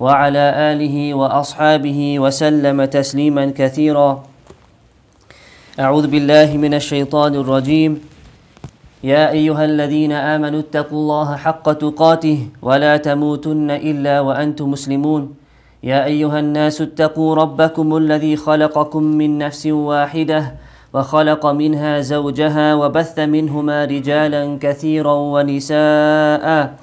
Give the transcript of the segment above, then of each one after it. وعلى آله وأصحابه وسلم تسليما كثيرا أعوذ بالله من الشيطان الرجيم يا أيها الذين آمنوا اتقوا الله حق تقاته ولا تموتن إلا وأنتم مسلمون يا أيها الناس اتقوا ربكم الذي خلقكم من نفس واحدة وخلق منها زوجها وبث منهما رجالا كثيرا ونساء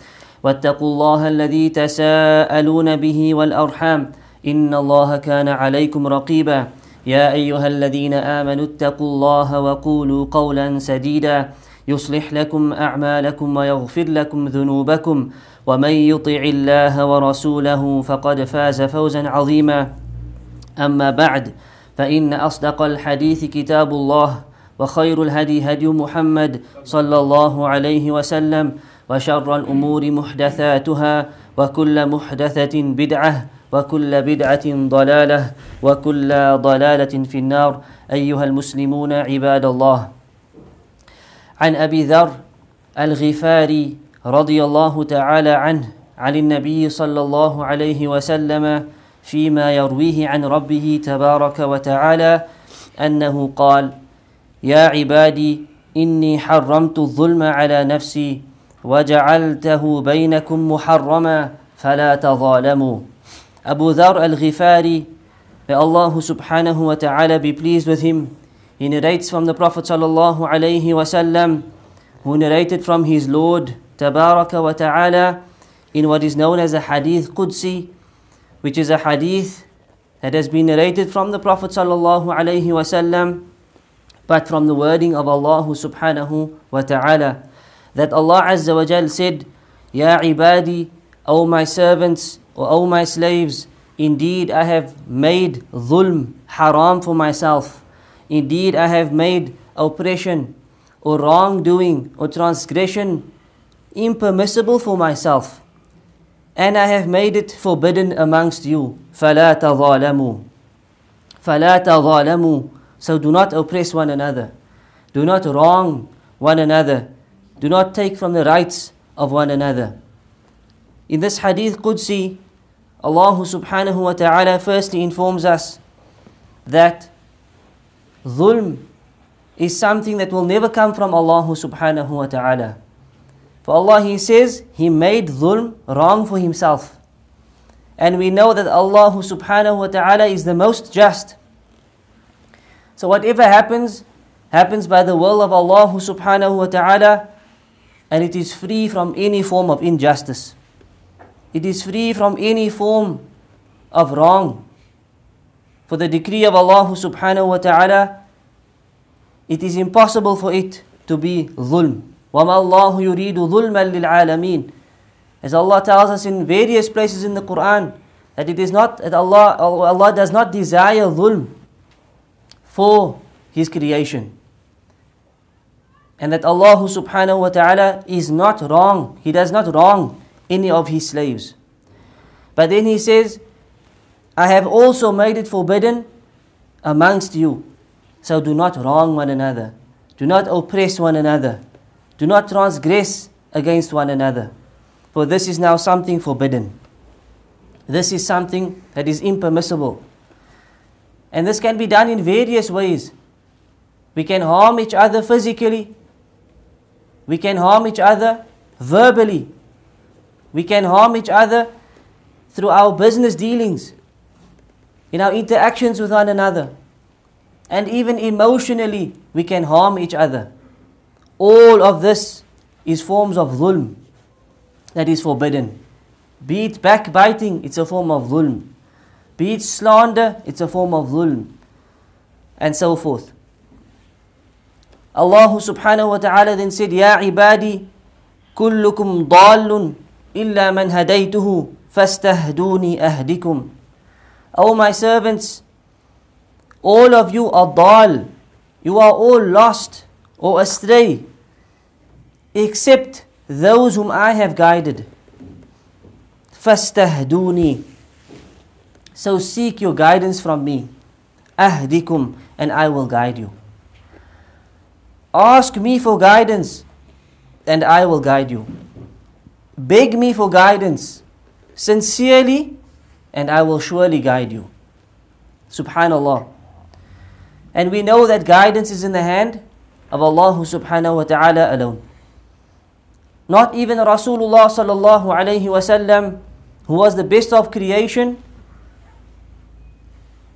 واتقوا الله الذي تساءلون به والأرحام إن الله كان عليكم رقيبا يا أيها الذين آمنوا اتقوا الله وقولوا قولا سديدا يصلح لكم أعمالكم ويغفر لكم ذنوبكم ومن يطع الله ورسوله فقد فاز فوزا عظيما أما بعد فإن أصدق الحديث كتاب الله وخير الهدي هدي محمد صلى الله عليه وسلم وشر الأمور محدثاتها وكل محدثة بدعة وكل بدعة ضلالة وكل ضلالة في النار أيها المسلمون عباد الله عن أبي ذر الغفاري رضي الله تعالى عنه عن النبي صلى الله عليه وسلم فيما يرويه عن ربه تبارك وتعالى أنه قال يا عبادي إني حرمت الظلم على نفسي وجعلته بينكم محرما فلا تظالموا. Abu Dharr al-Ghifari, may Allah subhanahu wa ta'ala be pleased with him, he narrates from the Prophet sallallahu alayhi wasallam, who narrated from his Lord tabaraka wa ta'ala in what is known as a hadith Qudsi, which is a hadith that has been narrated from the Prophet sallallahu alayhi wasallam, but from the wording of Allah subhanahu wa ta'ala, that Allah azza wa jal said, Ya ibadi, O my servants, or O my slaves, indeed I have made dhulm, haram for myself. Indeed I have made oppression or wrongdoing or transgression impermissible for myself. And I have made it forbidden amongst you. فَلَا تَظَالَمُوا فَلَا تَظَالَمُوا. So do not oppress one another. Do not wrong one another. Do not take from the rights of one another. In this hadith Qudsi, Allah subhanahu wa ta'ala firstly informs us that dhulm is something that will never come from Allah subhanahu wa ta'ala. For Allah, He says, He made dhulm wrong for Himself. And we know that Allah subhanahu wa ta'ala is the most just. So whatever happens, happens by the will of Allah subhanahu wa ta'ala, and it is free from any form of injustice. It is free from any form of wrong. For the decree of Allah subhanahu wa ta'ala, it is impossible for it to be dhulm. وَمَا اللَّهُ يُرِيدُ ظُلْمًا لِلْعَالَمِينَ. As Allah tells us in various places in the Quran, that it is not that Allah does not desire dhulm for His creation. And that Allah subhanahu wa ta'ala is not wrong. He does not wrong any of His slaves. But then He says, I have also made it forbidden amongst you. So do not wrong one another. Do not oppress one another. Do not transgress against one another. For this is now something forbidden. This is something that is impermissible. And this can be done in various ways. We can harm each other physically. We can harm each other verbally. We can harm each other through our business dealings, in our interactions with one another. And even emotionally, we can harm each other. All of this is forms of dhulm that is forbidden. Be it backbiting, it's a form of dhulm. Be it slander, it's a form of dhulm. And so forth. Allah subhanahu wa ta'ala then said, Ya ibadi, kullukum dallun. إلا من هديته فَاسْتَهْدُونِي أَهْدِكُمْ. O my servants, all of you are dal. You are all lost or astray, except those whom I have guided. فَاسْتَهْدُونِي. So seek your guidance from me. أَهْدِكُمْ, and I will guide you. Ask me for guidance, and I will guide you. Beg me for guidance, sincerely, and I will surely guide you. Subhanallah. And we know that guidance is in the hand of Allah subhanahu wa ta'ala alone. Not even Rasulullah sallallahu alayhi wa sallam, who was the best of creation,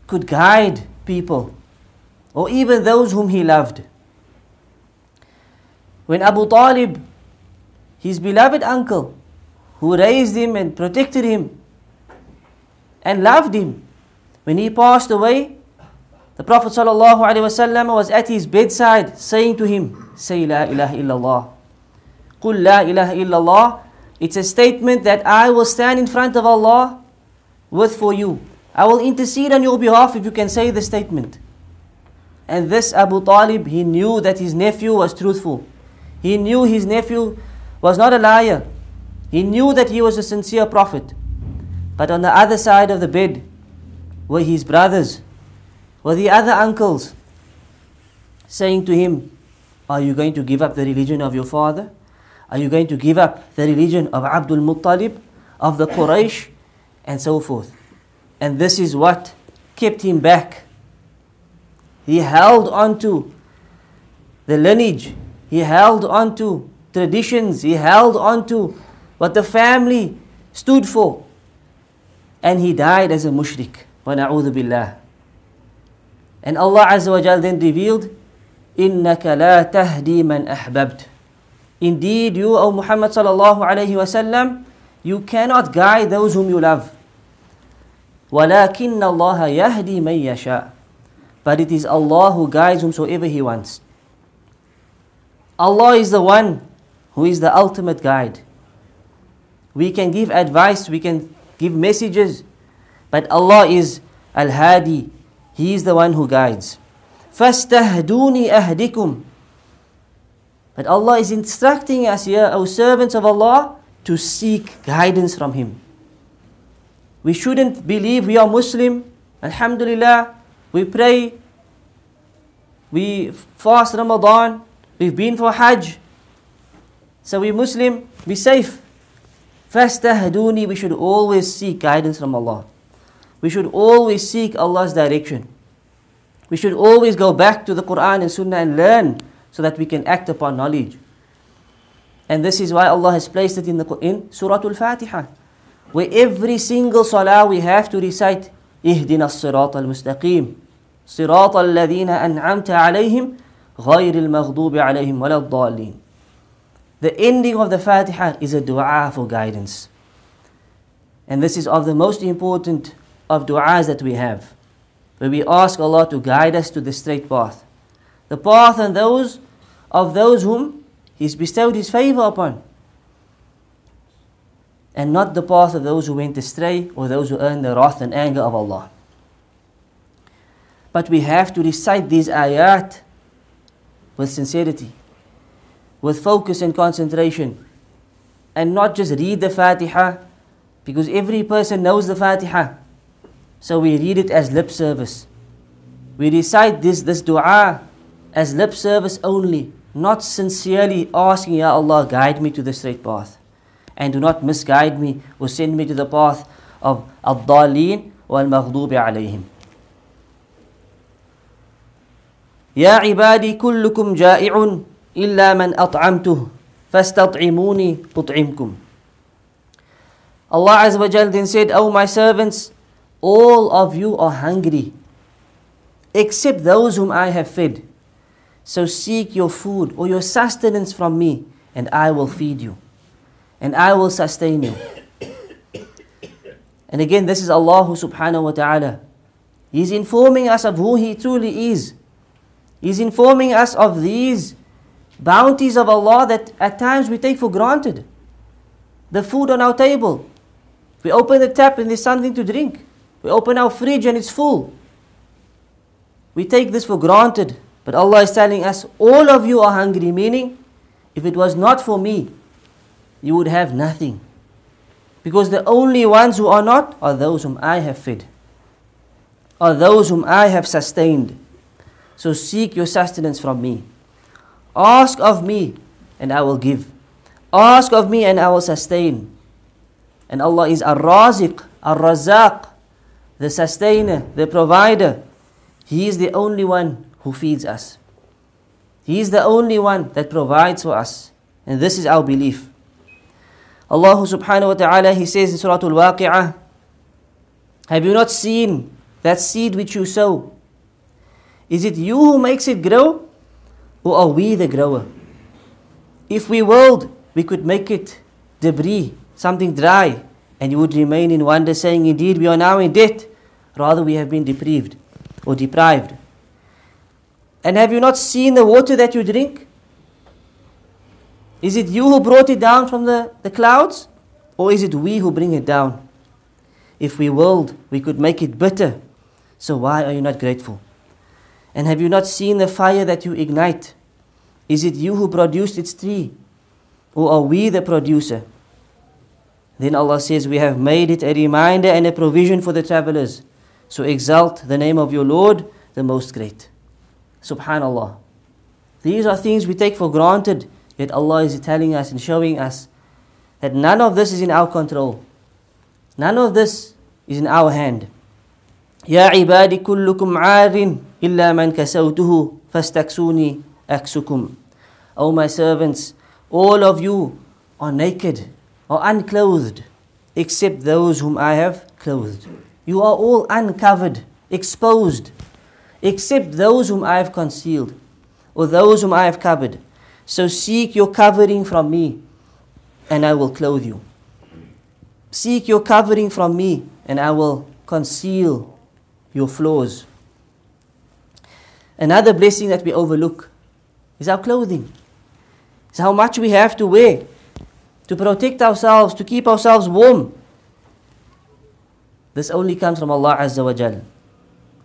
could guide people, or even those whom he loved. When Abu Talib, his beloved uncle, who raised him and protected him and loved him, when he passed away, the Prophet sallallahu alaihi wasallam was at his bedside saying to him, "Say la ilaha illallah. Qul la ilaha illallah." It's a statement that I will stand in front of Allah with for you. I will intercede on your behalf if you can say the statement. And this Abu Talib, he knew that his nephew was truthful. He knew his nephew was not a liar. He knew that he was a sincere prophet. But on the other side of the bed were his brothers, were the other uncles, saying to him, "Are you going to give up the religion of your father? Are you going to give up the religion of Abdul Muttalib, of the Quraysh?" and so forth. And this is what kept him back. He held on to the lineage. He held on to traditions. He held on to what the family stood for. And he died as a mushrik. Wa na'udhu billah. And Allah Azza wa Jal then revealed, "Innaka la tahdi man ahbabt." Indeed, you, O Muhammad sallallahu alayhi wa sallam, you cannot guide those whom you love. وَلَكِنَّ اللَّهَ يَهْدِي مَنْ يَشَاءُ. But it is Allah who guides whomsoever He wants. Allah is the one who is the ultimate guide. We can give advice, we can give messages, but Allah is Al-Hadi. He is the one who guides. فَاسْتَهْدُونِي أَهْدِكُمْ. But Allah is instructing us here, O servants of Allah, to seek guidance from Him. We shouldn't believe we are Muslim. Alhamdulillah, we pray, we fast Ramadan, we've been for Hajj, so we're Muslim, we're safe. فَاسْتَهْدُونِي. We should always seek guidance from Allah. We should always seek Allah's direction. We should always go back to the Quran and Sunnah and learn so that we can act upon knowledge. And this is why Allah has placed it in Surah Al-Fatiha, where every single salah we have to recite, اهدنا الصراط المستقيم صراط الذين أنعمت عليهم غير المغضوب عليهم ولا الضالين. The ending of the Fatiha is a dua for guidance. And this is of the most important of duas that we have, where we ask Allah to guide us to the straight path, the path and those of those whom He's bestowed His favor upon, and not the path of those who went astray or those who earned the wrath and anger of Allah. But we have to recite these ayat with sincerity, with focus and concentration, and not just read the Fatiha, because every person knows the Fatiha. So we read it as lip service. We recite this dua as lip service only, not sincerely asking, "Ya Allah, guide me to the straight path, and do not misguide me or send me to the path of al-daleen or al-maghdubi alayhim." Ya ibadi kullukum ja'i'un illa man at'amtuh fastat'imuni tut'imkum. Allah Azza wa Jal then said, "O my servants, all of you are hungry, except those whom I have fed. So seek your food or your sustenance from me, and I will feed you, and I will sustain you." And again, this is Allah subhanahu wa ta'ala. He's informing us of who He truly is. He's informing us of these bounties of Allah that at times we take for granted. The food on our table, We open the tap and there's something to drink. We open our fridge and it's full. We take this for granted. But Allah is telling us, all of you are hungry. Meaning, if it was not for me, you would have nothing. Because the only ones who are not are those whom I have fed, are those whom I have sustained. So seek your sustenance from me. Ask of me and I will give. Ask of me and I will sustain. And Allah is Ar-Raziq, Ar-Razaq, the sustainer, the provider. He is the only one who feeds us. He is the only one that provides for us. And this is our belief. Allah subhanahu wa ta'ala, He says in Surah Al-Waqi'ah, have you not seen that seed which you sow? Is it you who makes it grow, or are we the grower? If we willed, we could make it debris, something dry, and you would remain in wonder, saying, indeed, we are now in debt. Rather, we have been deprived. And have you not seen the water that you drink? Is it you who brought it down from the clouds, or is it we who bring it down? If we willed, we could make it bitter. So why are you not grateful? And have you not seen the fire that you ignite? Is it you who produced its tree, or are we the producer? Then Allah says, we have made it a reminder and a provision for the travelers. So exalt the name of your Lord, the Most Great. Subhanallah. These are things we take for granted, yet Allah is telling us and showing us that none of this is in our control. None of this is in our hand. Ya ibadi kullukum aarin illa man kasawtuhu fastaksuni aksukum. O my servants, all of you are naked or unclothed, except those whom I have clothed. You are all uncovered, exposed, except those whom I have concealed, or those whom I have covered. So seek your covering from me, and I will clothe you. Seek your covering from me, and I will conceal your flaws. Another blessing that we overlook is our clothing. It's how much we have to wear to protect ourselves, to keep ourselves warm. This only comes from Allah Azza wa Jal.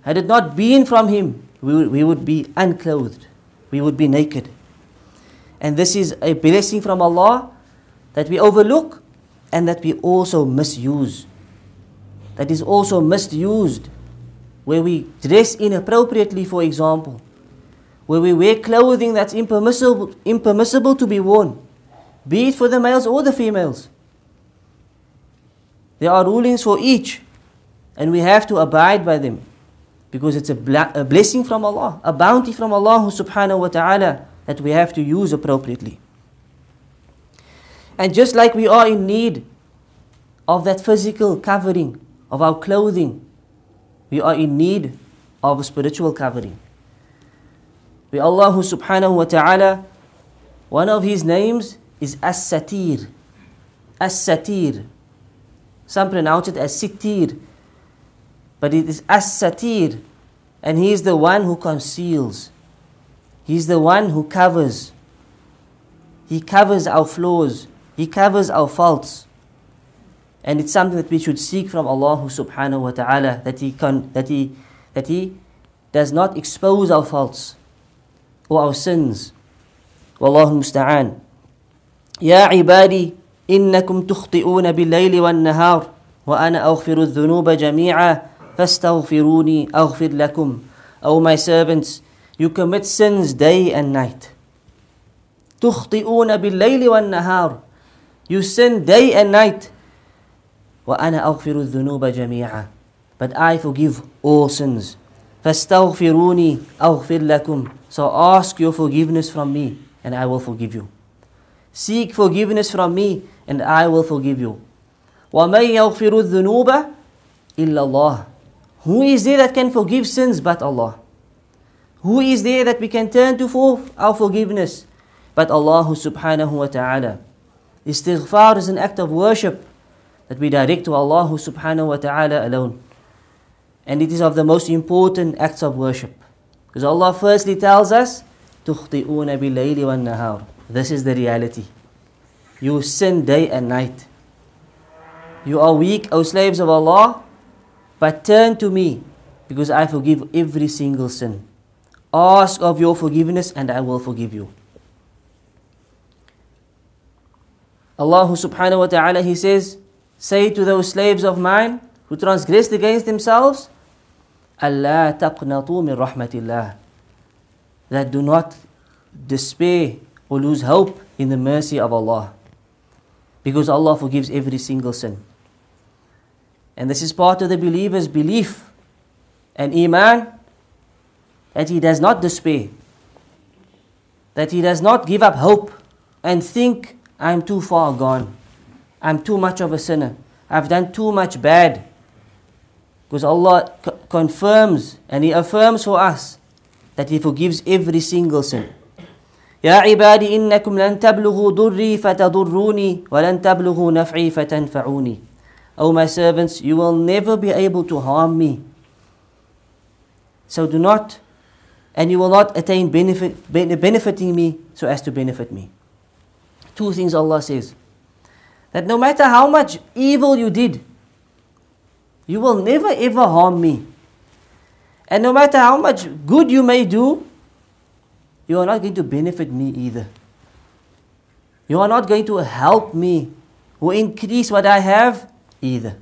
Had it not been from Him, we would be unclothed. We would be naked. And this is a blessing from Allah that we overlook and that we also misuse. That is also misused, where we dress inappropriately, for example, where we wear clothing that's impermissible to be worn, be it for the males or the females. There are rulings for each, and we have to abide by them, because it's a blessing from Allah, a bounty from Allah subhanahu wa ta'ala, that we have to use appropriately. And just like we are in need of that physical covering, of our clothing, we are in need of a spiritual covering. May Allah subhanahu wa ta'ala, one of His names is As-Satir. As-Satir. Some pronounce it as Sitir, but it is As-Satir, and He is the one who conceals. He is the one who covers. He covers our flaws. He covers our faults. And it's something that we should seek from Allah subhanahu wa ta'ala, that He does not expose our faults or our sins. Wallahu musta'an. Ya ibadi, innakum tukhti'una bil-layli wan-nahar wa ana aghfiru adh-dhunuba jami'a fastaghfiruni aghfir lakum. O my servants, you commit sins day and night. Tukhti'una bil-layli wan-nahar. You sin day and night. وَأَنَا أَغْفِرُ الذُّنُوبَ جَمِيعًا. But I forgive all sins. فَاسْتَغْفِرُونِي أَغْفِرْ لَكُمْ. So ask your forgiveness from me, and I will forgive you. Seek forgiveness from me, and I will forgive you. وَمَنْ يَغْفِرُ الذُّنُوبَ إِلَّا اللَّهِ. Who is there that can forgive sins but Allah? Who is there that we can turn to for our forgiveness but Allah subhanahu wa ta'ala? Istighfar is an act of worship that we direct to Allah subhanahu wa ta'ala alone. And it is of the most important acts of worship. Because Allah firstly tells us, تُخْطِئُونَ بِاللَّيْلِ وَالنَّهَارِ. This is the reality. You sin day and night. You are weak, O slaves of Allah, but turn to me, because I forgive every single sin. Ask of your forgiveness and I will forgive you. Allah subhanahu wa ta'ala, He says, say to those slaves of mine who transgressed against themselves, أَلَّا تَقْنَطُوا مِنْ رَحْمَةِ اللَّهِ, that do not despair or lose hope in the mercy of Allah, because Allah forgives every single sin. And this is part of the believer's belief and iman, that he does not despair, that he does not give up hope and think, I'm too far gone, I'm too much of a sinner, I've done too much bad. Because Allah confirms and He affirms for us that He forgives every single sin. يَا عِبَادِ إِنَّكُمْ لَن تَبْلُغُوا ضُرِّي فَتَضُرُّونِي وَلَن تَبْلُغُوا نَفْعِي فَتَنْفَعُونِي. O my servants, you will never be able to harm me, so do not, and you will not attain benefiting me so as to benefit me. Two things Allah says, that no matter how much evil you did, you will never ever harm me. And no matter how much good you may do, you are not going to benefit me either. You are not going to help me or increase what I have either.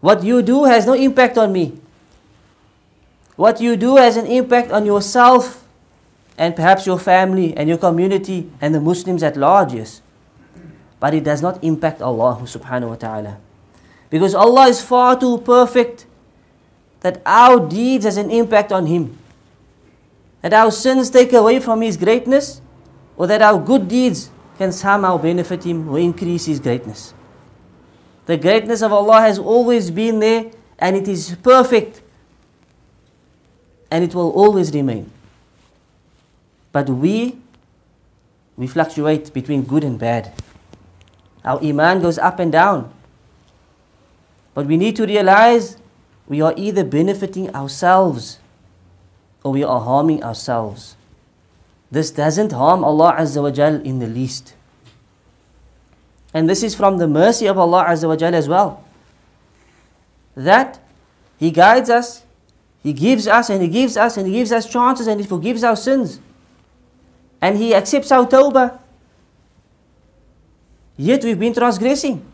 What you do has no impact on me. What you do has an impact on yourself and perhaps your family and your community and the Muslims at large, yes. But it does not impact Allah subhanahu wa ta'ala, because Allah is far too perfect that our deeds has an impact on Him, that our sins take away from His greatness, or that our good deeds can somehow benefit Him or increase His greatness. The greatness of Allah has always been there, and it is perfect, and it will always remain. But we fluctuate between good and bad. Our iman goes up and down. But we need to realize we are either benefiting ourselves or we are harming ourselves. This doesn't harm Allah Azza wa Jal in the least. And this is from the mercy of Allah Azza wa Jal as well, that He guides us, He gives us and He gives us and He gives us chances, and He forgives our sins. And He accepts our tawbah. Yet we've been transgressing.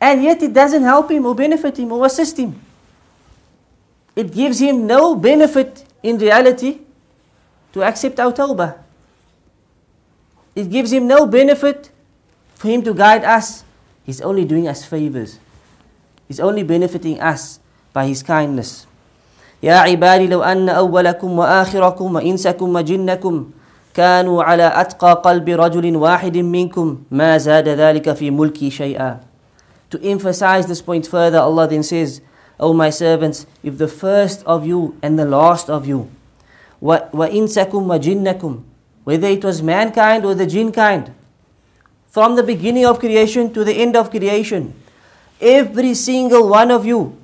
And yet it doesn't help him or benefit him or assist him. It gives him no benefit in reality to accept our tawbah. It gives him no benefit for him to guide us. He's only doing us favors. He's only benefiting us by his kindness. يَا عِبَادِ لَوْ أَنَّ أَوَّلَكُمْ وَآخِرَكُمْ وَإِنْسَكُمْ وَجِنَّكُمْ كانوا على أتقى قلب رجل واحد منكم ما زاد ذلك في ملكي شيئا. To emphasize this point further, Allah then says, O my servants, if the first of you and the last of you, وإنسكم وجنكم, whether it was mankind or the jinn kind, from the beginning of creation to the end of creation, every single one of you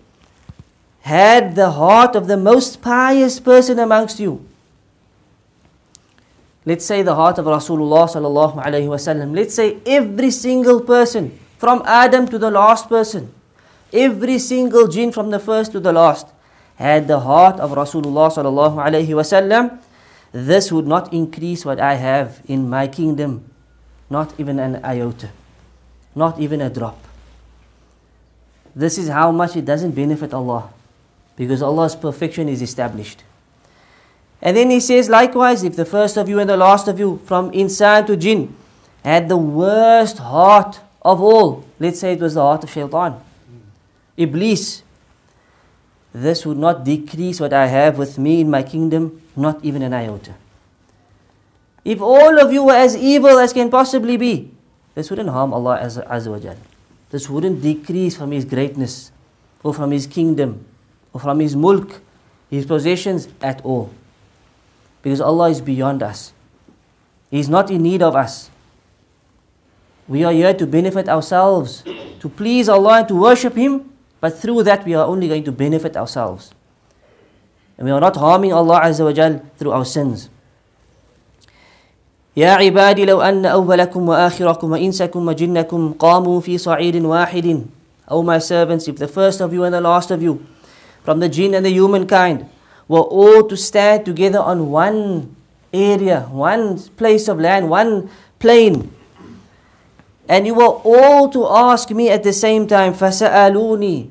had the heart of the most pious person amongst you. Let's say the heart of Rasulullah sallallahu alayhi wa sallam. Let's say every single person, from Adam to the last person, every single jinn from the first to the last, had the heart of Rasulullah sallallahu alayhi wa sallam. This would not increase what I have in my kingdom, not even an iota, not even a drop. This is how much it doesn't benefit Allah, because Allah's perfection is established. And then he says, likewise, if the first of you and the last of you, from insan to jinn, had the worst heart of all, let's say it was the heart of shaitan, Iblis, this would not decrease what I have with me in my kingdom, not even an iota. If all of you were as evil as can possibly be, this wouldn't harm Allah Azza wa Jal. This wouldn't decrease from His greatness, or from His kingdom, or from His mulk, His possessions at all. Because Allah is beyond us. He is not in need of us. We are here to benefit ourselves, to please Allah and to worship Him, but through that we are only going to benefit ourselves. And we are not harming Allah Azza wa Jal through our sins. يا عبادي لو أن أولكم وآخركم وإنسكم وجنكم قاموا في صعيد واحد. O my servants, if the first of you and the last of you, from the jinn and the humankind, were all to stand together on one area, one place of land, one plain, and you were all to ask me at the same time, فَسَأَلُونِي.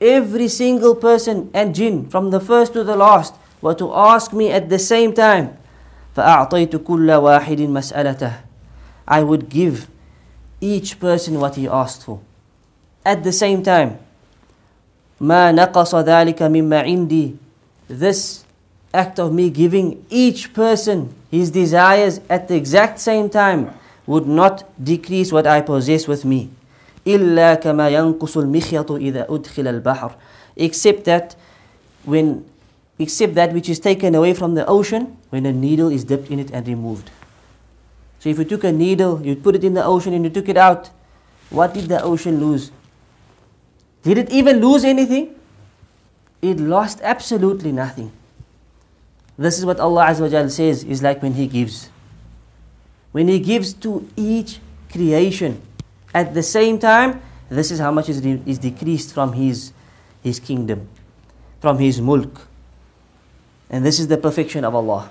Every single person and jinn, from the first to the last, were to ask me at the same time, فَأَعْطَيْتُ كُلَّ وَاحِدٍ مَسْأَلَتَهُ. I would give each person what he asked for. At the same time, مَا نَقَصَ ذَلِكَ مِمَّا عِنْدِي. This act of me giving each person his desires at the exact same time would not decrease what I possess with me. إِلَّا كَمَا يَنْقُصُ الْمِخْيَطُ إِذَا أُدْخِلَ الْبَحْرِ. Except that which is taken away from the ocean when a needle is dipped in it and removed. So if you took a needle, you put it in the ocean and you took it out, what did the ocean lose? Did it even lose anything? It lost absolutely nothing. This is what Allah Azza wa Jal says is like when He gives. When He gives to each creation, at the same time, this is how much is decreased from His kingdom, from His mulk. And this is the perfection of Allah.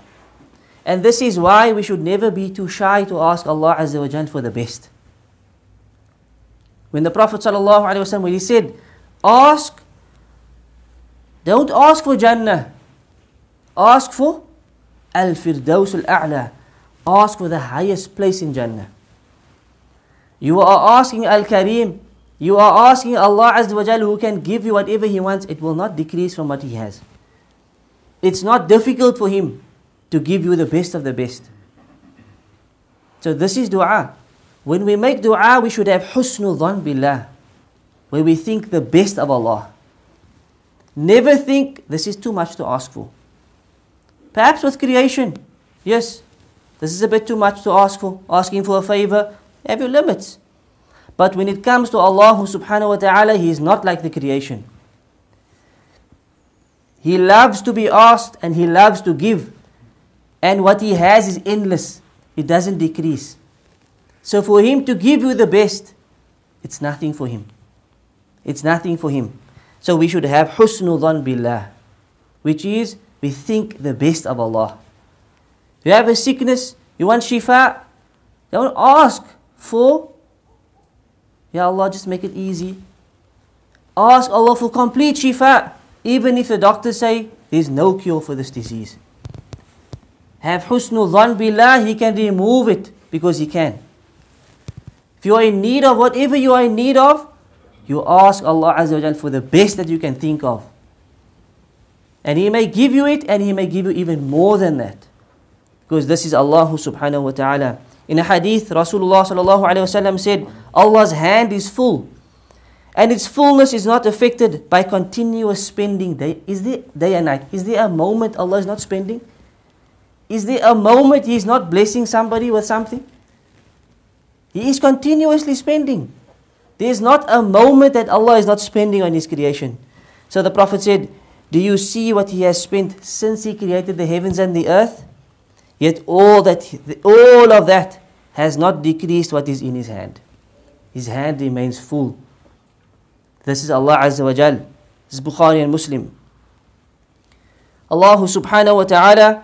And this is why we should never be too shy to ask Allah Azza wa Jal for the best. When the Prophet ﷺ, when he said, ask, don't ask for Jannah, ask for Al-Firdaus Al-A'la, ask for the highest place in Jannah. You are asking Al-Kareem, you are asking Allah Azza wa Jal who can give you whatever He wants, it will not decrease from what He has. It's not difficult for Him to give you the best of the best. So this is dua. When we make dua, we should have husnul dhan billah, where we think the best of Allah. Never think this is too much to ask for. Perhaps with creation, yes, this is a bit too much to ask for. Asking for a favor, have your limits. But when it comes to Allah subhanahu wa ta'ala, He is not like the creation. He loves to be asked and He loves to give. And what He has is endless. It doesn't decrease. So for Him to give you the best, it's nothing for Him. It's nothing for Him. So we should have husnul dhan billah, which is we think the best of Allah. You have a sickness, you want shifa, don't ask for, Ya Allah, just make it easy. Ask Allah for complete shifa, even if the doctors say there's no cure for this disease. Have husnul dhan billah, He can remove it because He can. If you are in need of whatever you are in need of, you ask Allah Azza wa Jal for the best that you can think of. And He may give you it, and He may give you even more than that. Because this is Allah subhanahu wa ta'ala. In a hadith, Rasulullah sallallahu alayhi wa sallam said, Allah's hand is full, and its fullness is not affected by continuous spending day and night. Is there a moment Allah is not spending? Is there a moment He is not blessing somebody with something? He is continuously spending. There is not a moment that Allah is not spending on His creation. So the Prophet said, do you see what He has spent since He created the heavens and the earth? Yet all of that has not decreased what is in His hand. His hand remains full. This is Allah Azza wa Jal. This is Bukhari and Muslim. Allah subhanahu wa ta'ala,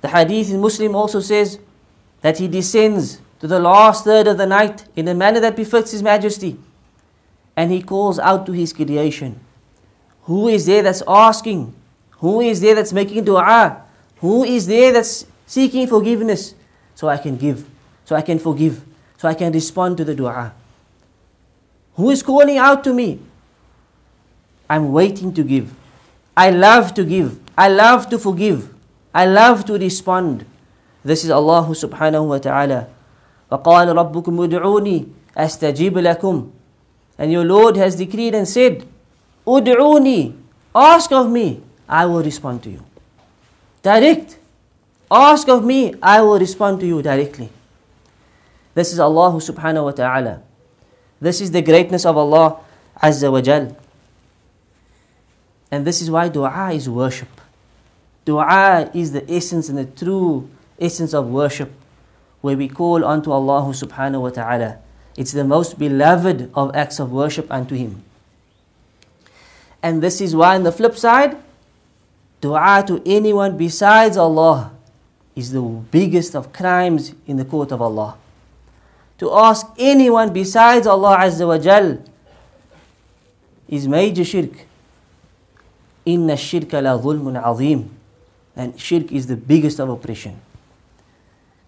the hadith in Muslim also says, that He descends to the last third of the night in a manner that befits His majesty. And He calls out to His creation. Who is there that's asking? Who is there that's making dua? Who is there that's seeking forgiveness? So I can give, so I can forgive, so I can respond to the dua. Who is calling out to me? I'm waiting to give. I love to give. I love to forgive. I love to respond. This is Allah subhanahu wa ta'ala. وَقَالَ رَبُّكُمْ اُدْعُونِي أَسْتَجِيبُ لَكُمْ. And your Lord has decreed and said, Ud'uni, ask of me, I will respond to you. Direct. Ask of me, I will respond to you directly. This is Allah subhanahu wa ta'ala. This is the greatness of Allah Azza wa Jal. And this is why dua is worship. Dua is the essence and the true essence of worship, where we call unto Allah subhanahu wa ta'ala. It's the most beloved of acts of worship unto Him. And this is why on the flip side, dua to anyone besides Allah is the biggest of crimes in the court of Allah. To ask anyone besides Allah Azza wa Jal is major shirk. Inna shirka la dhulmun azim. And shirk is the biggest of oppression.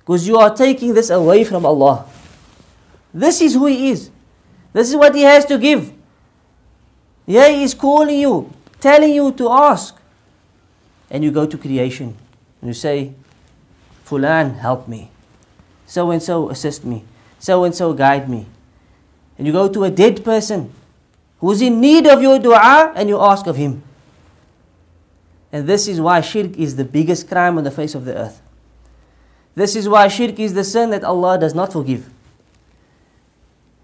Because you are taking this away from Allah. This is who He is. This is what He has to give. Yeah, He is calling you, telling you to ask. And you go to creation. And you say, Fulan, help me. So-and-so, assist me. So-and-so, guide me. And you go to a dead person who's in need of your dua and you ask of him. And this is why shirk is the biggest crime on the face of the earth. This is why shirk is the sin that Allah does not forgive.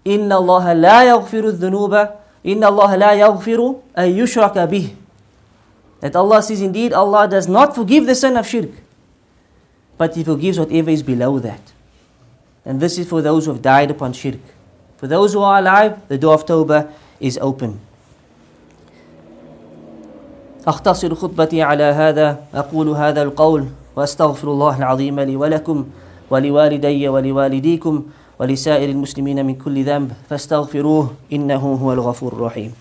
إِنَّ اللَّهَ لَا يَغْفِرُ الذُّنُوبَ إِنَّ اللَّهَ لَا يَغْفِرُ أَن يُشْرَكَ بِهِ. That Allah says, indeed, Allah does not forgive the sin of shirk, but He forgives whatever is below that. And this is for those who have died upon shirk. For those who are alive, the door of Tawbah is open. أختصر خطبتي على هذا أقول هذا القول وأستغفر الله العظيم لي ولكم ولوالدي ولوالديكم ولسائر المسلمين من كل ذنب فاستغفروه إنه هو الغفور الرحيم.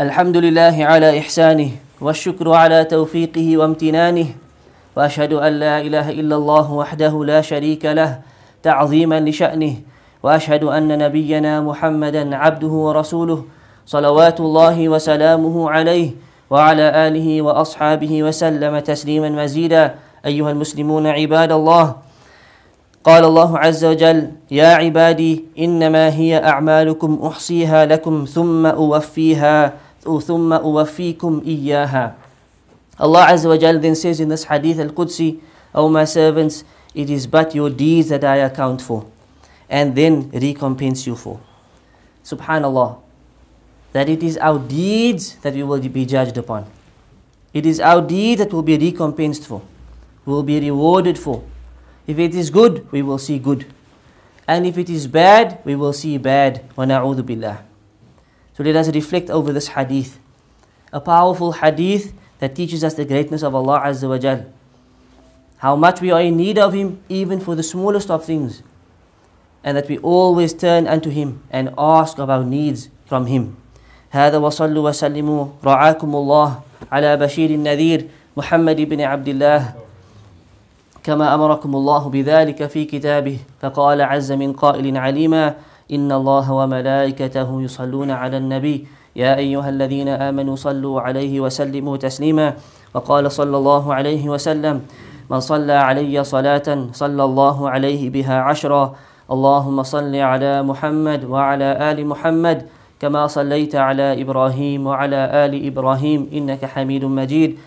الحمد لله على إحسانه والشكر على توفيقه وامتنانه وأشهد أن لا إله إلا الله وحده لا شريك له تعظيما لشأنه وأشهد أن نبينا محمدا عبده ورسوله صلوات الله وسلامه عليه وعلى آله وأصحابه وسلم تسليما مزيدا. أيها المسلمون عباد الله، قال الله عز وجل: يا عبادي إنما هي أعمالكم أحصيها لكم ثم أوفيكم إياها. Allah Azza wa Jal then says in this hadith al-Qudsi, O my servants, it is but your deeds that I account for, and then recompense you for. Subhanallah, that it is our deeds that we will be judged upon. It is our deeds that will be recompensed for, will be rewarded for. If it is good, we will see good. And if it is bad, we will see bad. Wa na'udhu billah. So let us reflect over this hadith. A powerful hadith that teaches us the greatness of Allah Azza wa Jal. How much we are in need of Him, even for the smallest of things. And that we always turn unto Him and ask of our needs from Him. هذا وصلوا وسلموا رعاكم الله على بشير النذير محمد بن عبد الله كما أمركم الله بذلك في كتابه فقال عز من قائل عليما إن الله وملائكته يصلون على النبي يا أيها الذين آمنوا صلوا عليه وسلموا تسليما وقال صلى الله عليه وسلم من صلى علي صلاة صلى الله عليه بها عشرا اللهم صل على محمد وعلى آل محمد كما صليت على إبراهيم وعلى آل إبراهيم إنك حميد مجيد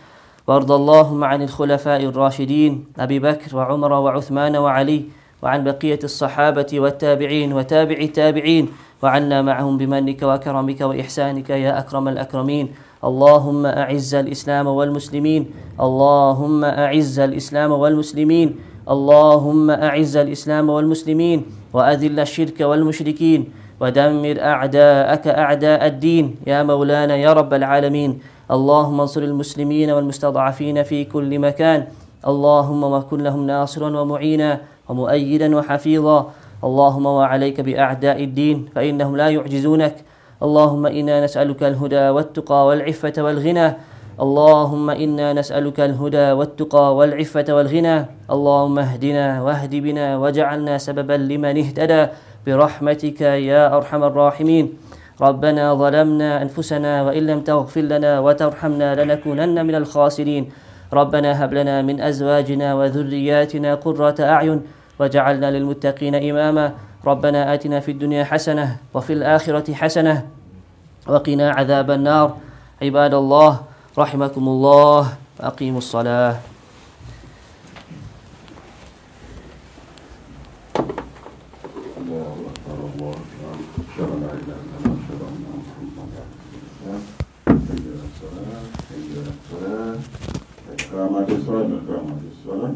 وارض اللهم عن الخلفاء الراشدين أبي بكر وعمر وعثمان وعلي وعن بقية الصحابة والتابعين وتابع التابعين وعنا معهم بمنك وكرمك وإحسانك يا أكرم الأكرمين. اللهم أعز الإسلام والمسلمين، اللهم أعز الإسلام والمسلمين، اللهم أعز الإسلام والمسلمين وأذل الشرك والمشركين ودمر أعداءك أعداء الدين يا مولانا يا رب العالمين. اللهم انصر المسلمين والمستضعفين في كل مكان، اللهم وكن لهم ناصرا ومعينا ومؤيدا وحفيظا. اللهم وعليك بأعداء الدين فإنهم لا يعجزونك. اللهم إنا نسألك الهدى والتقى والعفة والغنى، اللهم إنا نسألك الهدى والتقى والعفة والغنى. اللهم اهدنا واهد بنا واجعلنا سببا لمن اهتدى برحمتك يا أرحم الراحمين. ربنا ظلمنا أنفسنا وإن لم تغفر لنا وترحمنا لنكونن من الخاسرين. ربنا هب لنا من أزواجنا وذرياتنا قرة أعين وجعلنا للمتقين إماما. ربنا آتنا في الدنيا حسنة وفي الآخرة حسنة وقنا عذاب النار. عباد الله، رحمكم الله، وأقيموا الصلاة. وأكبر الله شر لا إله إلا شر محمد الصلاة الصلاة الصلاة الصلاة